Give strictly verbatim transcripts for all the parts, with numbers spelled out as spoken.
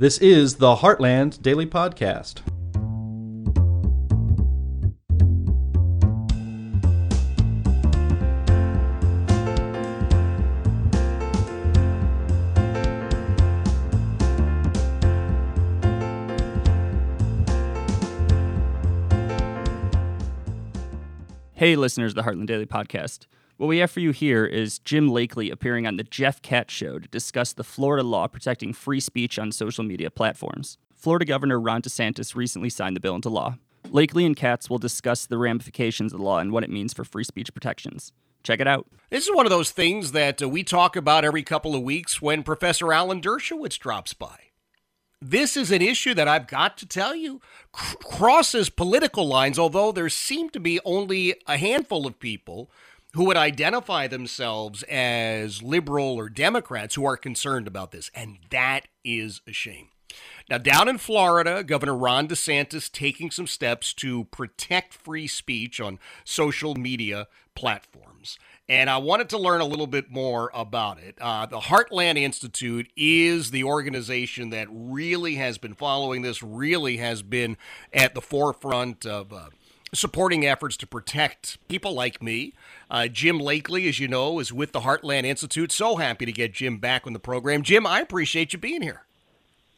This is the Heartland Daily Podcast. Hey, listeners of the Heartland Daily Podcast. What we have for you here is Jim Lakely appearing on the Jeff Katz show to discuss the Florida law protecting free speech on social media platforms. Florida Governor Ron DeSantis recently signed the bill into law. Lakely and Katz will discuss the ramifications of the law and what it means for free speech protections. Check it out. This is one of those things that uh, we talk about every couple of weeks when Professor Alan Dershowitz drops by. This is an issue that I've got to tell you cr- crosses political lines, although there seem to be only a handful of people who would identify themselves as liberal or Democrats who are concerned about this, and that is a shame. Now, down in Florida, Governor Ron DeSantis taking some steps to protect free speech on social media platforms, and I wanted to learn a little bit more about it. Uh, the Heartland Institute is the organization that really has been following this, really has been at the forefront of uh, supporting efforts to protect people like me. Uh, Jim Lakely, as you know, is with the Heartland Institute. So happy to get Jim back on the program. Jim, I appreciate you being here.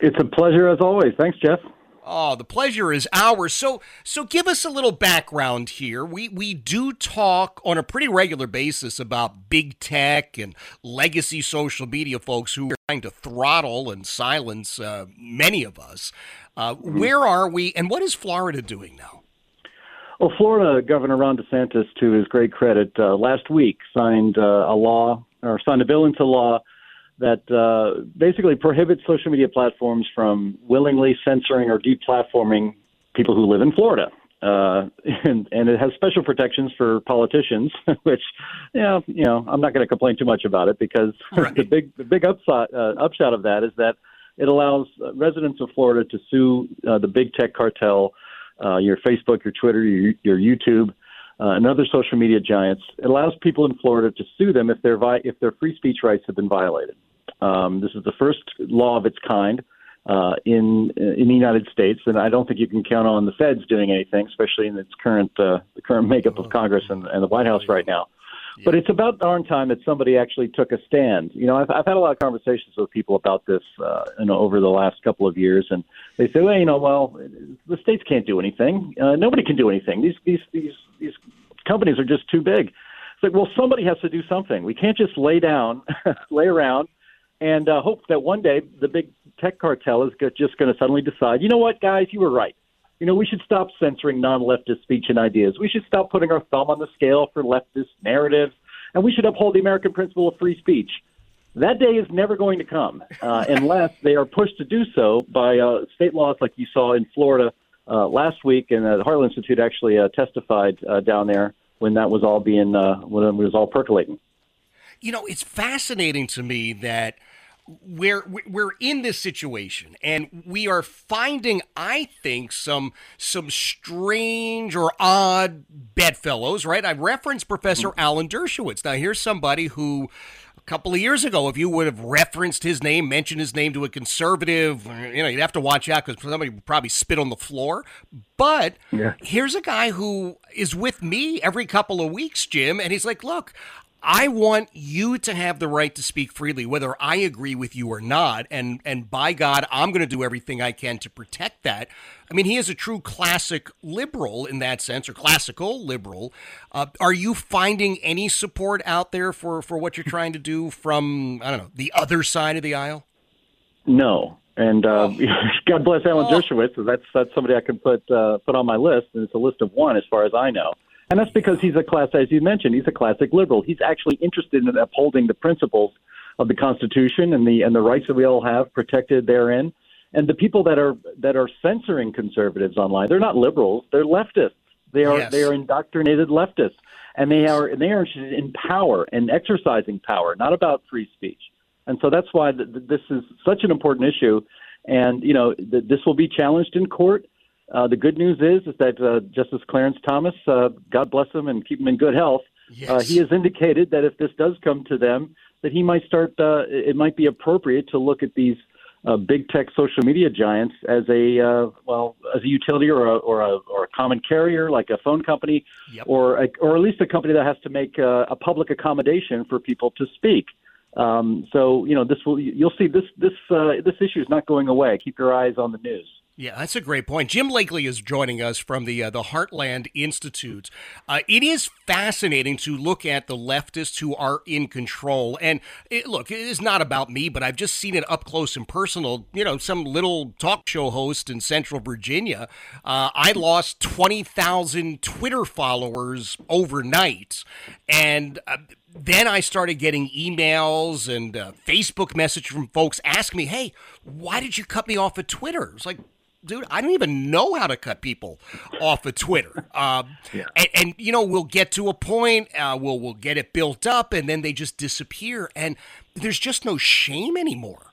It's a pleasure as always. Thanks, Jeff. Oh, the pleasure is ours. So so give us a little background here. We we do talk on a pretty regular basis about big tech and legacy social media folks who are trying to throttle and silence uh, many of us. Uh, mm-hmm. Where are we, and what is Florida doing now? Well, Florida Governor Ron DeSantis, to his great credit, uh, last week signed uh, a law or signed a bill into law that uh, basically prohibits social media platforms from willingly censoring or deplatforming people who live in Florida. Uh, and, and it has special protections for politicians, which, you know, you know I'm not going to complain too much about it because right. the big the big upshot, uh, upshot of that is that it allows residents of Florida to sue uh, the big tech cartel, Uh, your Facebook, your Twitter, your, your YouTube, uh, and other social media giants. It allows people in Florida to sue them if their vi- if their free speech rights have been violated. Um, this is the first law of its kind uh, in in the United States, and I don't think you can count on the feds doing anything, especially in its current uh, the current makeup of Congress and, and the White House right now. Yeah. But it's about darn time that somebody actually took a stand. You know, I've, I've had a lot of conversations with people about this, uh, you know, over the last couple of years, and they say, well, you know, well, the states can't do anything. Uh, nobody can do anything. These these these these companies are just too big. It's like, well, somebody has to do something. We can't just lay down, lay around, and uh, hope that one day the big tech cartel is just going to suddenly decide, you know what, guys, you were right. You know, we should stop censoring non-leftist speech and ideas. We should stop putting our thumb on the scale for leftist narratives, and we should uphold the American principle of free speech. That day is never going to come uh, unless they are pushed to do so by uh, state laws like you saw in Florida uh, last week, and uh, the Heartland Institute actually uh, testified uh, down there when that was all being uh, when it was all percolating. You know, it's fascinating to me that We're we're in this situation, and we are finding, I think, some some strange or odd bedfellows, right? I referenced Professor Alan Dershowitz. Now, here's somebody who a couple of years ago, if you would have referenced his name, mentioned his name to a conservative, you know, you'd have to watch out because somebody would probably spit on the floor. But yeah. Here's a guy who is with me every couple of weeks, Jim, and he's like, look, I want you to have the right to speak freely, whether I agree with you or not, and and by God, I'm going to do everything I can to protect that. I mean, he is a true classic liberal in that sense, or classical liberal. Uh, are you finding any support out there for, for what you're trying to do from, I don't know, the other side of the aisle? No. And uh, God bless Alan oh. Dershowitz. That's, that's somebody I can put, uh, put on my list, and it's a list of one as far as I know. And that's because he's a class, as you mentioned, he's a classic liberal. He's actually interested in upholding the principles of the Constitution and the and the rights that we all have protected therein. And the people that are that are censoring conservatives online, they're not liberals, they're leftists. They are yes. they are indoctrinated leftists, and they are they are interested in power and exercising power, not about free speech. And so that's why th- th- this is such an important issue. And you know th- this will be challenged in court. Uh, the good news is is that uh, Justice Clarence Thomas, uh, God bless him and keep him in good health, yes. uh, he has indicated that if this does come to them, that he might start. Uh, it might be appropriate to look at these uh, big tech social media giants as a uh, well as a utility or a, or a or a common carrier like a phone company, yep. or a, or at least a company that has to make a, a public accommodation for people to speak. Um, so you know this will you'll see this this uh, this issue is not going away. Keep your eyes on the news. Yeah, that's a great point. Jim Lakely is joining us from the uh, the Heartland Institute. Uh, it is fascinating to look at the leftists who are in control. And it, look, it is not about me, but I've just seen it up close and personal. You know, some little talk show host in Central Virginia. Uh, I lost twenty thousand Twitter followers overnight, and uh, then I started getting emails and uh, Facebook message from folks asking me, "Hey, why did you cut me off at Twitter?" It's like, dude, I don't even know how to cut people off of Twitter. Um, yeah. and, and, you know, we'll get to a point, uh, we'll, we'll get it built up, and then they just disappear. And there's just no shame anymore.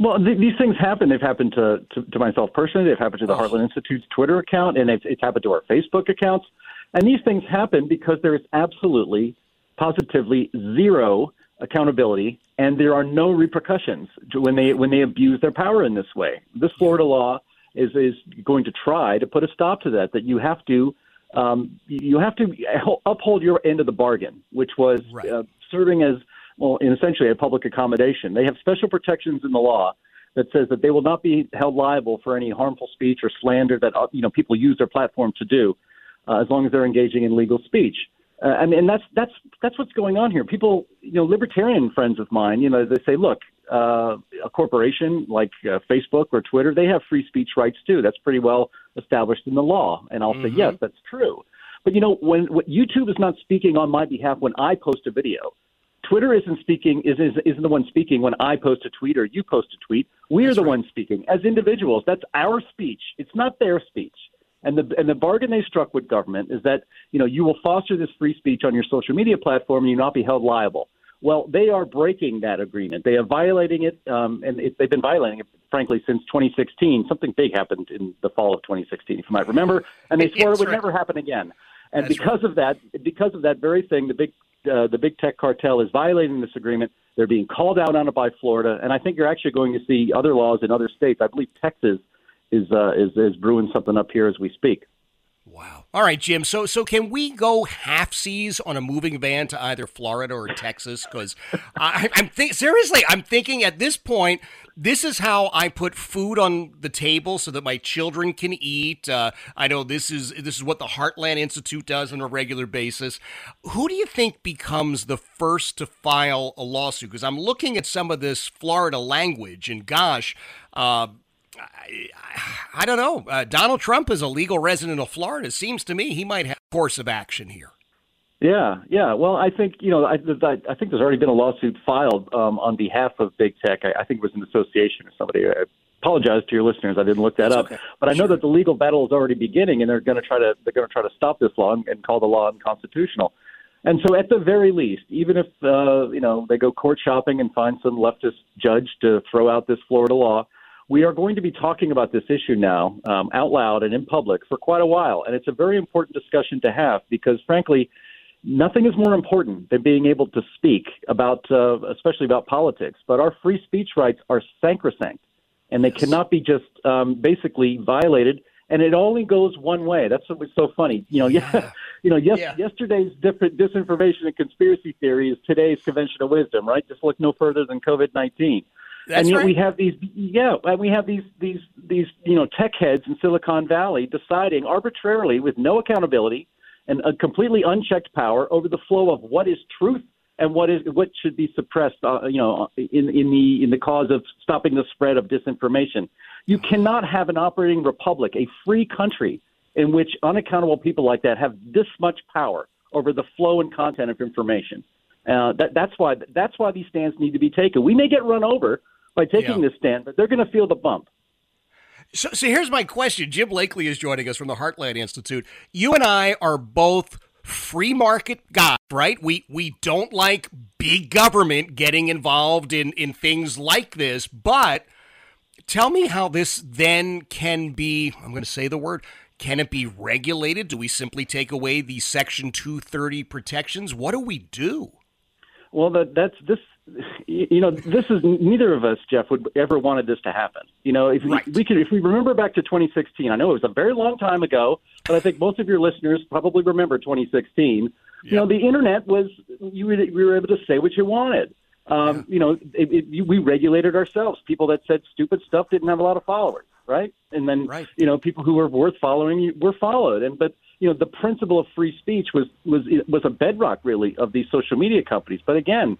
Well, th- these things happen. They've happened to, to, to myself personally. They've happened to the oh. Heartland Institute's Twitter account, and it's, it's happened to our Facebook accounts. And these things happen because there is absolutely, positively zero accountability, and there are no repercussions when they when they abuse their power in this way. This Florida law is is going to try to put a stop to that. That you have to um, you have to uphold your end of the bargain, which was right. uh, serving as well, in essentially a public accommodation. They have special protections in the law that says that they will not be held liable for any harmful speech or slander that you know people use their platform to do, uh, as long as they're engaging in legal speech. Uh, I mean, and that's that's that's what's going on here. People, you know, libertarian friends of mine, you know, they say, look, uh, a corporation like uh, Facebook or Twitter, they have free speech rights, too. That's pretty well established in the law. And I'll mm-hmm. say, yes, that's true. But, you know, when, when YouTube is not speaking on my behalf when I post a video, Twitter isn't speaking, isn't, isn't the one speaking when I post a tweet or you post a tweet. We that's are the right. one speaking as individuals. That's our speech. It's not their speech. And the and the bargain they struck with government is that, you know, you will foster this free speech on your social media platform and you not be held liable. Well, they are breaking that agreement. They are violating it, um, and it, they've been violating it, frankly, since twenty sixteen. Something big happened in the fall of twenty sixteen, if you might remember, and they swore That's it would right. never happen again. And That's because right. of that, because of that very thing, the big uh, the big tech cartel is violating this agreement. They're being called out on it by Florida, and I think you're actually going to see other laws in other states. I believe Texas Is, uh, is is brewing something up here as we speak. Wow. All right, Jim. So so can we go half-seas on a moving van to either Florida or Texas? Because I'm th- seriously, I'm thinking at this point, this is how I put food on the table so that my children can eat. Uh, I know this is this is what the Heartland Institute does on a regular basis. Who do you think becomes the first to file a lawsuit? Because I'm looking at some of this Florida language, and gosh, uh, I, I don't know. Uh, Donald Trump is a legal resident of Florida. It seems to me he might have a course of action here. Yeah, yeah. Well, I think, you know, I, I think there's already been a lawsuit filed um, on behalf of big tech. I, I think it was an association or somebody. I apologize to your listeners. I didn't look that That's up. Okay. But I know sure. that the legal battle is already beginning, and they're going to try to they're going to try to stop this law and, and call the law unconstitutional. And so at the very least, even if, uh, you know, they go court shopping and find some leftist judge to throw out this Florida law, we are going to be talking about this issue now um, out loud and in public for quite a while. And it's a very important discussion to have because, frankly, nothing is more important than being able to speak about, uh, especially about politics. But our free speech rights are sacrosanct, and they yes. cannot be just um, basically violated. And it only goes one way. That's what was so funny. You know, yeah. you know, yes, yeah. yesterday's different disinformation and conspiracy theory is today's conventional wisdom, right? Just look no further than covid nineteen. That's and yet right. we have these, yeah, and we have these, these, these, you know, tech heads in Silicon Valley deciding arbitrarily with no accountability and a completely unchecked power over the flow of what is truth and what is what should be suppressed, uh, you know, in in the in the cause of stopping the spread of disinformation. You cannot have an operating republic, a free country, in which unaccountable people like that have this much power over the flow and content of information. Uh, that, that's why that's why these stands need to be taken. We may get run over by taking yeah. this stand, but they're going to feel the bump. So, so here's my question. Jim Lakely is joining us from the Heartland Institute. You and I are both free market guys, right? We we don't like big government getting involved in, in things like this, but tell me how this then can be, I'm going to say the word, can it be regulated? Do we simply take away the Section two thirty protections? What do we do? Well, that, that's this you know, this is neither of us, Jeff, would ever wanted this to happen. You know, if right. we, we could, if we remember back to twenty sixteen, I know it was a very long time ago, but I think most of your listeners probably remember twenty sixteen. Yeah. You know, the internet was, you were, we were able to say what you wanted. Um, yeah. You know, it, it, we regulated ourselves. People that said stupid stuff didn't have a lot of followers, right? And then, right. you know, people who were worth following were followed. And but, you know, the principle of free speech was was was a bedrock, really, of these social media companies. But again,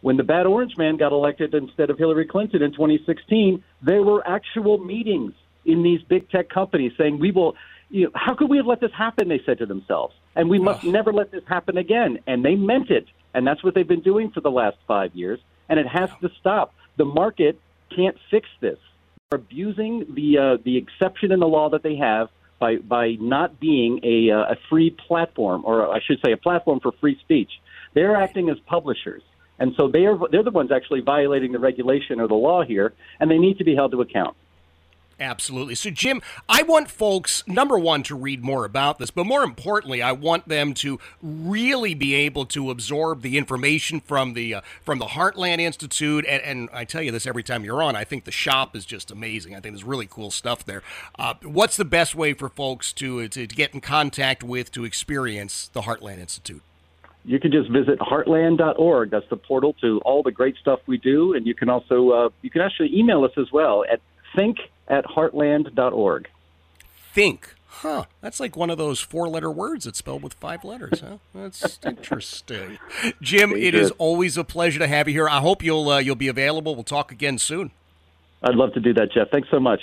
when the bad orange man got elected instead of Hillary Clinton in twenty sixteen, there were actual meetings in these big tech companies saying, we will, you know, how could we have let this happen, they said to themselves, and we must Ugh. never let this happen again. And they meant it. And that's what they've been doing for the last five years. And it has yeah. to stop. The market can't fix this. They're abusing the uh, the exception in the law that they have by, by not being a, uh, a free platform, or I should say a platform for free speech. They're right. acting as publishers. And so they are, they're the ones actually violating the regulation or the law here, and they need to be held to account. Absolutely. So, Jim, I want folks, number one, to read more about this, but more importantly, I want them to really be able to absorb the information from the uh, from the Heartland Institute. And, and I tell you this every time you're on, I think the shop is just amazing. I think there's really cool stuff there. Uh, what's the best way for folks to, to, to get in contact with, to experience the Heartland Institute? You can just visit heartland dot org. That's the portal to all the great stuff we do. And you can also, uh, you can actually email us as well at think at heartland dot org. Think. Huh. That's like one of those four-letter words that's spelled with five letters, huh? That's interesting. Jim, it is always a pleasure to have you here. I hope you'll uh, you'll be available. We'll talk again soon. I'd love to do that, Jeff. Thanks so much.